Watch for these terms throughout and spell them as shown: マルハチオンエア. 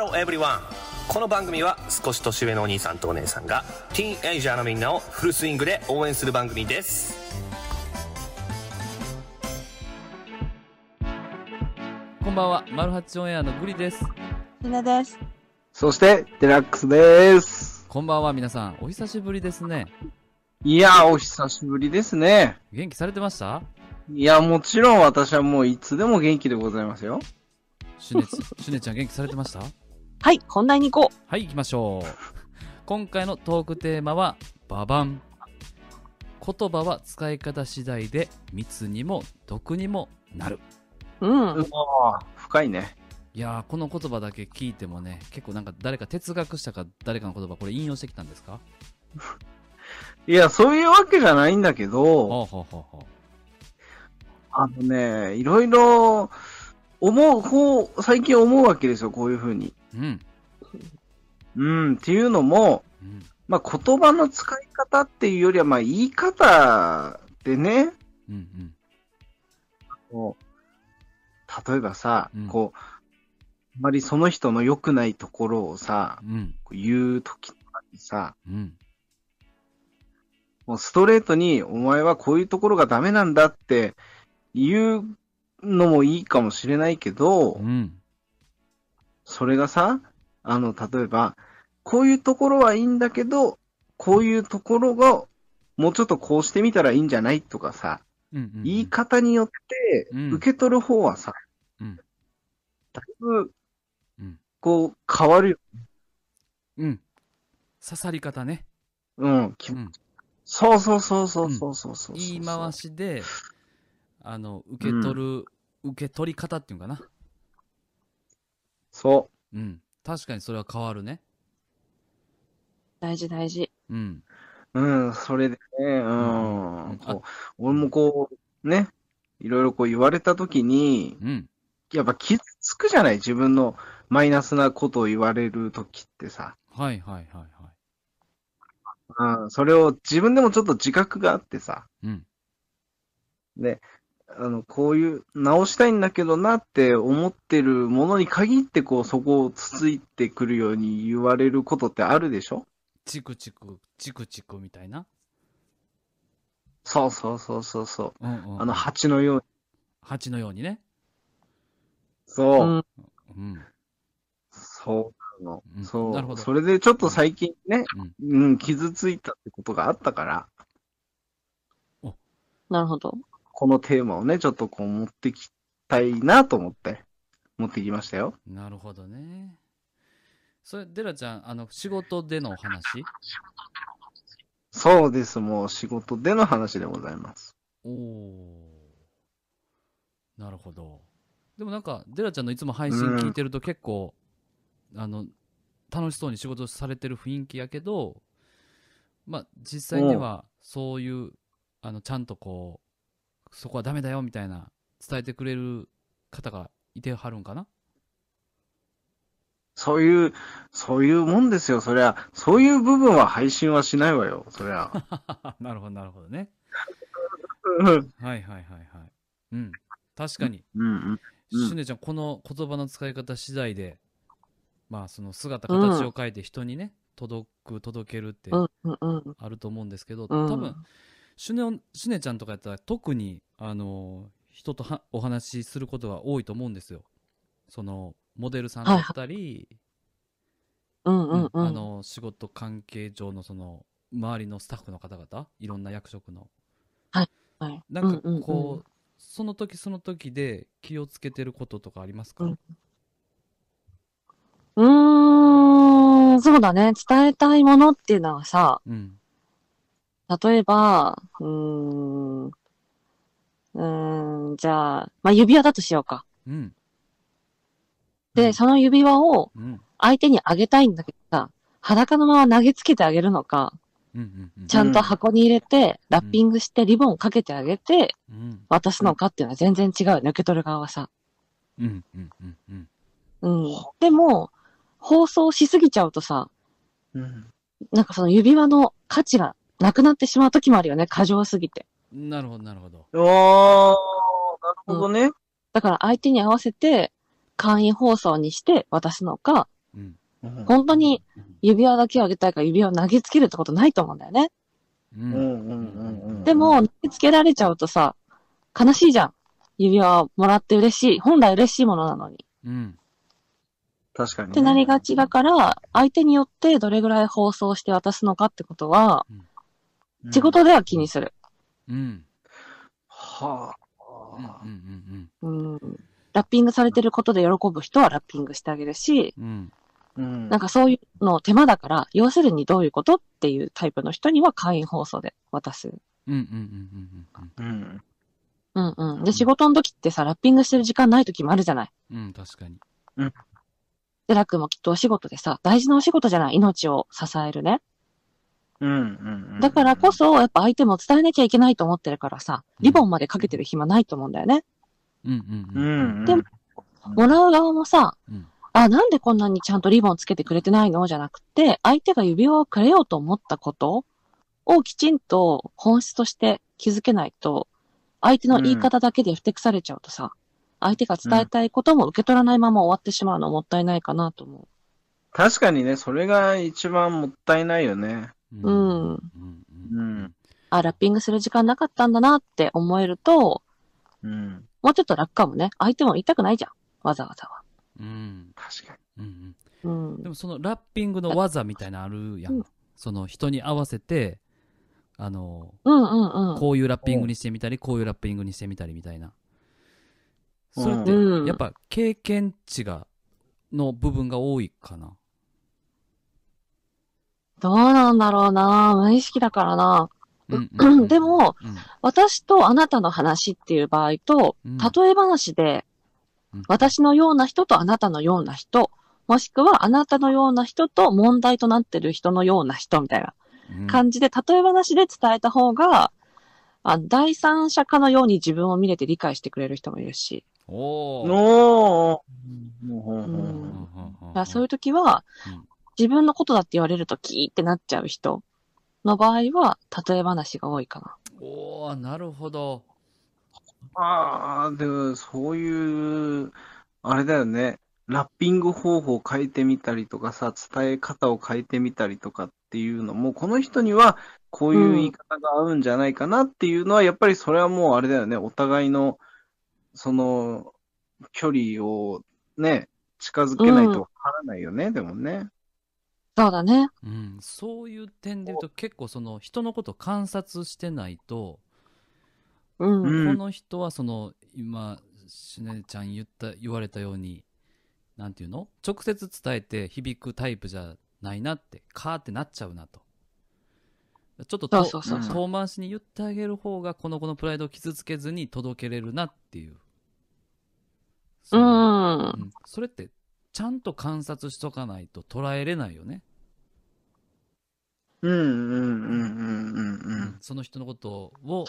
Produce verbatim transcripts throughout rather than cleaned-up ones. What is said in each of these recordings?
Hello everyone。 この番組は少し年上のお兄さんとお姉さんがティーンエイジャーのみんなをフルスイングで応援する番組です。こんばんは、マルハチオンエアのグリです。みなです。そしてデラックスです。こんばんは、皆さんお久しぶりですね。いや、お久しぶりですね。元気されてました？いや、もちろん私はもういつでも元気でございますよ。シュネ、シュネちゃん元気されてました？はい、本題に行こう。はい、行きましょう。今回のトークテーマは、ババン。言葉は使い方次第で、密にも毒にもなる。うん。うわ、深いね。いやー、この言葉だけ聞いてもね、結構なんか誰か哲学者か誰かの言葉、これ引用してきたんですか？いや、そういうわけじゃないんだけど、ほうほうほうほう、あのね、いろいろ思う、こう、最近思うわけですよ、こういうふうに。うん。うん、っていうのも、うん、まあ言葉の使い方っていうよりは、まあ言い方でね、うんうん、例えばさ、うん、こう、あまりその人の良くないところをさ、うん、言うときとかにさ、うん、もうストレートに、お前はこういうところがダメなんだって、言うのもいいかもしれないけど、うん、それがさ、あの、例えば、こういうところはいいんだけど、こういうところが、もうちょっとこうしてみたらいいんじゃないとかさ、うんうんうん、言い方によって、受け取る方はさ、うん、だいぶ、こう、変わるよね。うん。刺さり方ね。うん。うん、そうそうそうそうそうそうそう。言い回しで、あの受け取る、うん、受け取り方っていうのかな。そう。うん。確かにそれは変わるね。大事大事。うん。うん。それでね、うん。うん、こう俺もこうね、いろいろこう言われたときに、うん、やっぱ傷つくじゃない、自分のマイナスなことを言われるときってさ。はいはいはいはい。うん。それを自分でもちょっと自覚があってさ。うん。で。あの、こういう、直したいんだけどなって思ってるものに限って、こう、そこをつついてくるように言われることってあるでしょ？チクチク、チクチクみたいな。そうそうそうそうそう。うんうん、あの、蜂のように。蜂のようにね。そう。うん。そうなの。うん、そう。なるほど。それでちょっと最近ね、うん、うん、傷ついたってことがあったから。お。なるほど。このテーマをね、ちょっとこう持ってきたいなと思って、持ってきましたよ。なるほどね。それ、デラちゃん、あの、仕事でのお話？そうです、もう仕事での話でございます。おー。なるほど。でもなんか、デラちゃんのいつも配信聞いてると結構、うん、あの、楽しそうに仕事されてる雰囲気やけど、まあ、実際にはそういう、あの、ちゃんとこう、そこはダメだよみたいな伝えてくれる方がいてはるんかな。そういうそういうもんですよ。そりゃそういう部分は配信はしないわよ、そりゃ。なるほどなるほどね。はいはいはいはい。うん、確かに。うんうんうん、シュネちゃん、この言葉の使い方次第で、まあその姿形を変えて人にね、うん、届く届けるってあると思うんですけど、うん、多分。シュネ、シュネちゃんとかやったら特に、あのー、人とはお話しすることが多いと思うんですよ。そのモデルさんだったり、はいうんうんうん、あのー、仕事関係上のその周りのスタッフの方々、いろんな役職の、はいはい、なんかこう、うんうんうん、その時その時で気をつけてることとかありますか？うん、うーん、そうだね。伝えたいものっていうのはさ、うん、例えば、うーん、うーん、じゃあ、まあ、指輪だとしようか。うん。で、うん、その指輪を相手にあげたいんだけどさ、裸のまま投げつけてあげるのか、うんうんうん、ちゃんと箱に入れて、ラッピングして、リボンをかけてあげて、うん、渡すのかっていうのは全然違うよね、受け取る側はさ。うん、うん、うん、うん。うん。でも、放送しすぎちゃうとさ、うん、なんかその指輪の価値が、なくなってしまう時もあるよね、過剰すぎて。なるほど、なるほど。おー、なるほどね、うん。だから相手に合わせて、簡易放送にして渡すのか、うん、本当に指輪だけをあげたいから指輪を投げつけるってことないと思うんだよね。でも投げつけられちゃうとさ、悲しいじゃん。指輪をもらって嬉しい、本来嬉しいものなのに、うん、確かに、ね、ってなりがちだから、相手によってどれぐらい包装して渡すのかってことは、うん、仕事では気にする。うん、はあ、うんうんうん、ラッピングされてることで喜ぶ人はラッピングしてあげるし、うんうん、なんかそういうの手間だから、要するにどういうことっていうタイプの人には会員放送で渡す。で、仕事の時ってさ、ラッピングしてる時間ない時もあるじゃない。うん、確かに。うん。で、ラクもきっとお仕事でさ、大事なお仕事じゃない、命を支えるね。うんうんうんうん、だからこそ、やっぱ相手も伝えなきゃいけないと思ってるからさ、リボンまでかけてる暇ないと思うんだよね。うんうんうん、でも、もらう側もさ、うん、あ、なんでこんなにちゃんとリボンつけてくれてないのじゃなくて、相手が指輪をくれようと思ったことをきちんと本質として気づけないと、相手の言い方だけでふてくされちゃうとさ、相手が伝えたいことも受け取らないまま終わってしまうのもったいないかなと思う。確かにね、それが一番もったいないよね。うんうん、あ、ラッピングする時間なかったんだなって思えると、うん、もうちょっと楽かもね。相手も言いたくないじゃん、わざわざは。うん、確かに、うんうん、でもそのラッピングの技みたいなのあるやん、うん、その人に合わせてあの、うんうんうん、こういうラッピングにしてみたりこういうラッピングにしてみたりみたいな、うん、それってやっぱ経験値がの部分が多いかな。どうなんだろうな、無意識だからな。でも、うん、私とあなたの話っていう場合と、例え話で、うん、私のような人とあなたのような人、もしくはあなたのような人と問題となってる人のような人みたいな感じで、うん、例え話で伝えた方が、あ、第三者かのように自分を見れて理解してくれる人もいるし。おー。そういう時は、うん、自分のことだって言われるとキーってなっちゃう人の場合は例え話が多いかな。おー、なるほど。ああ、でもそういうあれだよね、ラッピング方法を変えてみたりとかさ、伝え方を変えてみたりとかっていうのも、この人にはこういう言い方が合うんじゃないかなっていうのは、うん、やっぱりそれはもうあれだよね、お互いのその距離をね近づけないと分からないよね、うん、でもね。そうだね、うん、そういう点で言うと結構その人のことを観察してないと、うん、この人はその今しねちゃん言った言われたように、なんていうの、直接伝えて響くタイプじゃないなって、カーってなっちゃうなと、ちょっとと遠回しに言ってあげる方がこの子のプライドを傷つけずに届けれるなっていう、うん、うん、それってちゃんと観察しとかないと捉えれないよね。うんうんうんうんうんうん。その人のことを、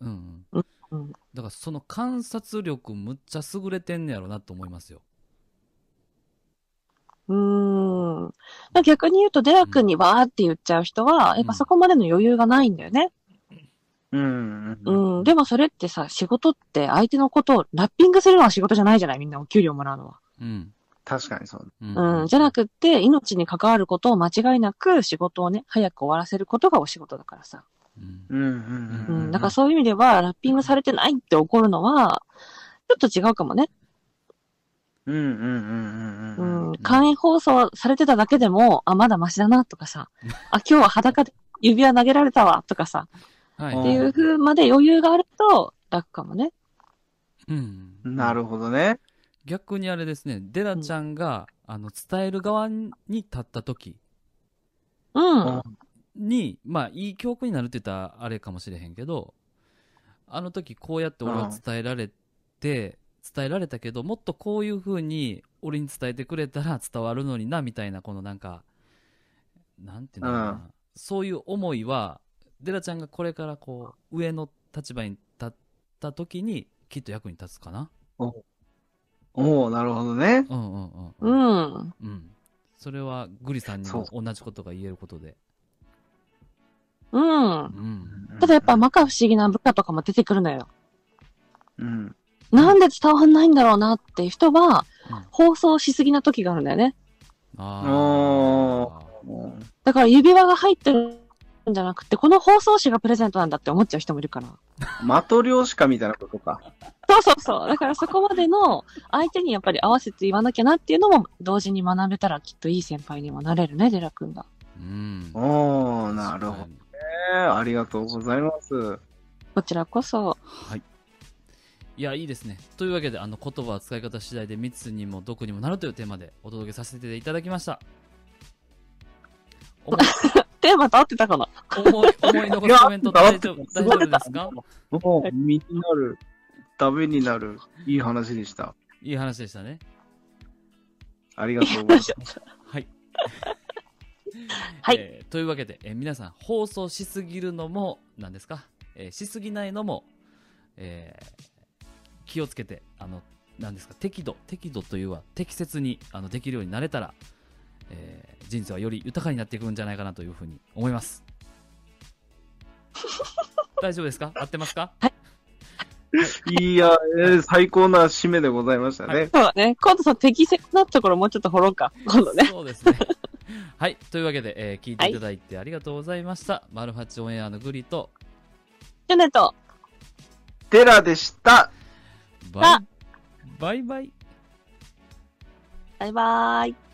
うんうん。だからその観察力むっちゃ優れてんねやろなと思いますよ。うーん。逆に言うとデラ君にわーって言っちゃう人は、やっぱそこまでの余裕がないんだよね。うん。うん。でもそれってさ、仕事って相手のことをラッピングするのは仕事じゃないじゃない、みんなお給料もらうのは。うん。確かにそう。うん、じゃなくって、命に関わることを間違いなく仕事をね、早く終わらせることがお仕事だからさ。うん。だからそういう意味では、ラッピングされてないって怒るのは、ちょっと違うかもね。うんうんうんうんうん。会員放送されてただけでも、あ、まだマシだなとかさ、あ、今日は裸で指輪投げられたわとかさ、はい、っていう風まで余裕があると楽かもね。うん。なるほどね。逆にあれですね、デラちゃんが、うん、あの伝える側に立った時に、うん、まあいい教訓になるって言ったらあれかもしれへんけど、あの時こうやって俺は伝えられて、うん、伝えられたけど、もっとこういう風に俺に伝えてくれたら伝わるのになみたいな、このなんかなんていうのかな、うん、そういう思いはデラちゃんがこれからこう上の立場に立った時にきっと役に立つかな。うんおお、なるほどね。うんうんうん。うん。うん。それはグリさんにも同じことが言えることで。うん。うん、ただやっぱ摩訶不思議な部下とかも出てくるのよ。うん。なんで伝わんないんだろうなっていう人は、うん、放送しすぎな時があるんだよね。ああ。だから指輪が入ってるんじゃなくて、この包装紙がプレゼントなんだって思っちゃう人もいるから。マトリョーシカみたいなことか。そうそうそう。だからそこまでの相手にやっぱり合わせて言わなきゃなっていうのも同時に学べたらきっといい先輩にもなれるね、デラ君が。うん。おー、なるほどね。ありがとうございます。こちらこそ。はい。いや、いいですね。というわけで、あの言葉は使い方次第でミツにも毒にもなるというテーマでお届けさせていただきました。テーマと合ってたかな。思い残りコメント大丈夫ですか？もう身になる、ためになる、いい話でした。いい話でしたね。ありがとうございます。はい。はい、えー。というわけで、えー、皆さん放送しすぎるのもなんですか、えー、しすぎないのも、えー、気をつけて、あのなんですか、適度適度というは適切にあのできるようになれたら、えー、人生はより豊かになっていくんじゃないかなというふうに思います。大丈夫ですか？合ってますか？はい。いや、えー、最高な締めでございましたね。はい、そうね。今度その適切なところもうちょっと掘ろうか。今度ね。そうですね。はい、というわけで、えー、聞いていただいてありがとうございました。マルハチオンエアのグリとヨネとテラでした。バイバイバイバイ。バイバイ。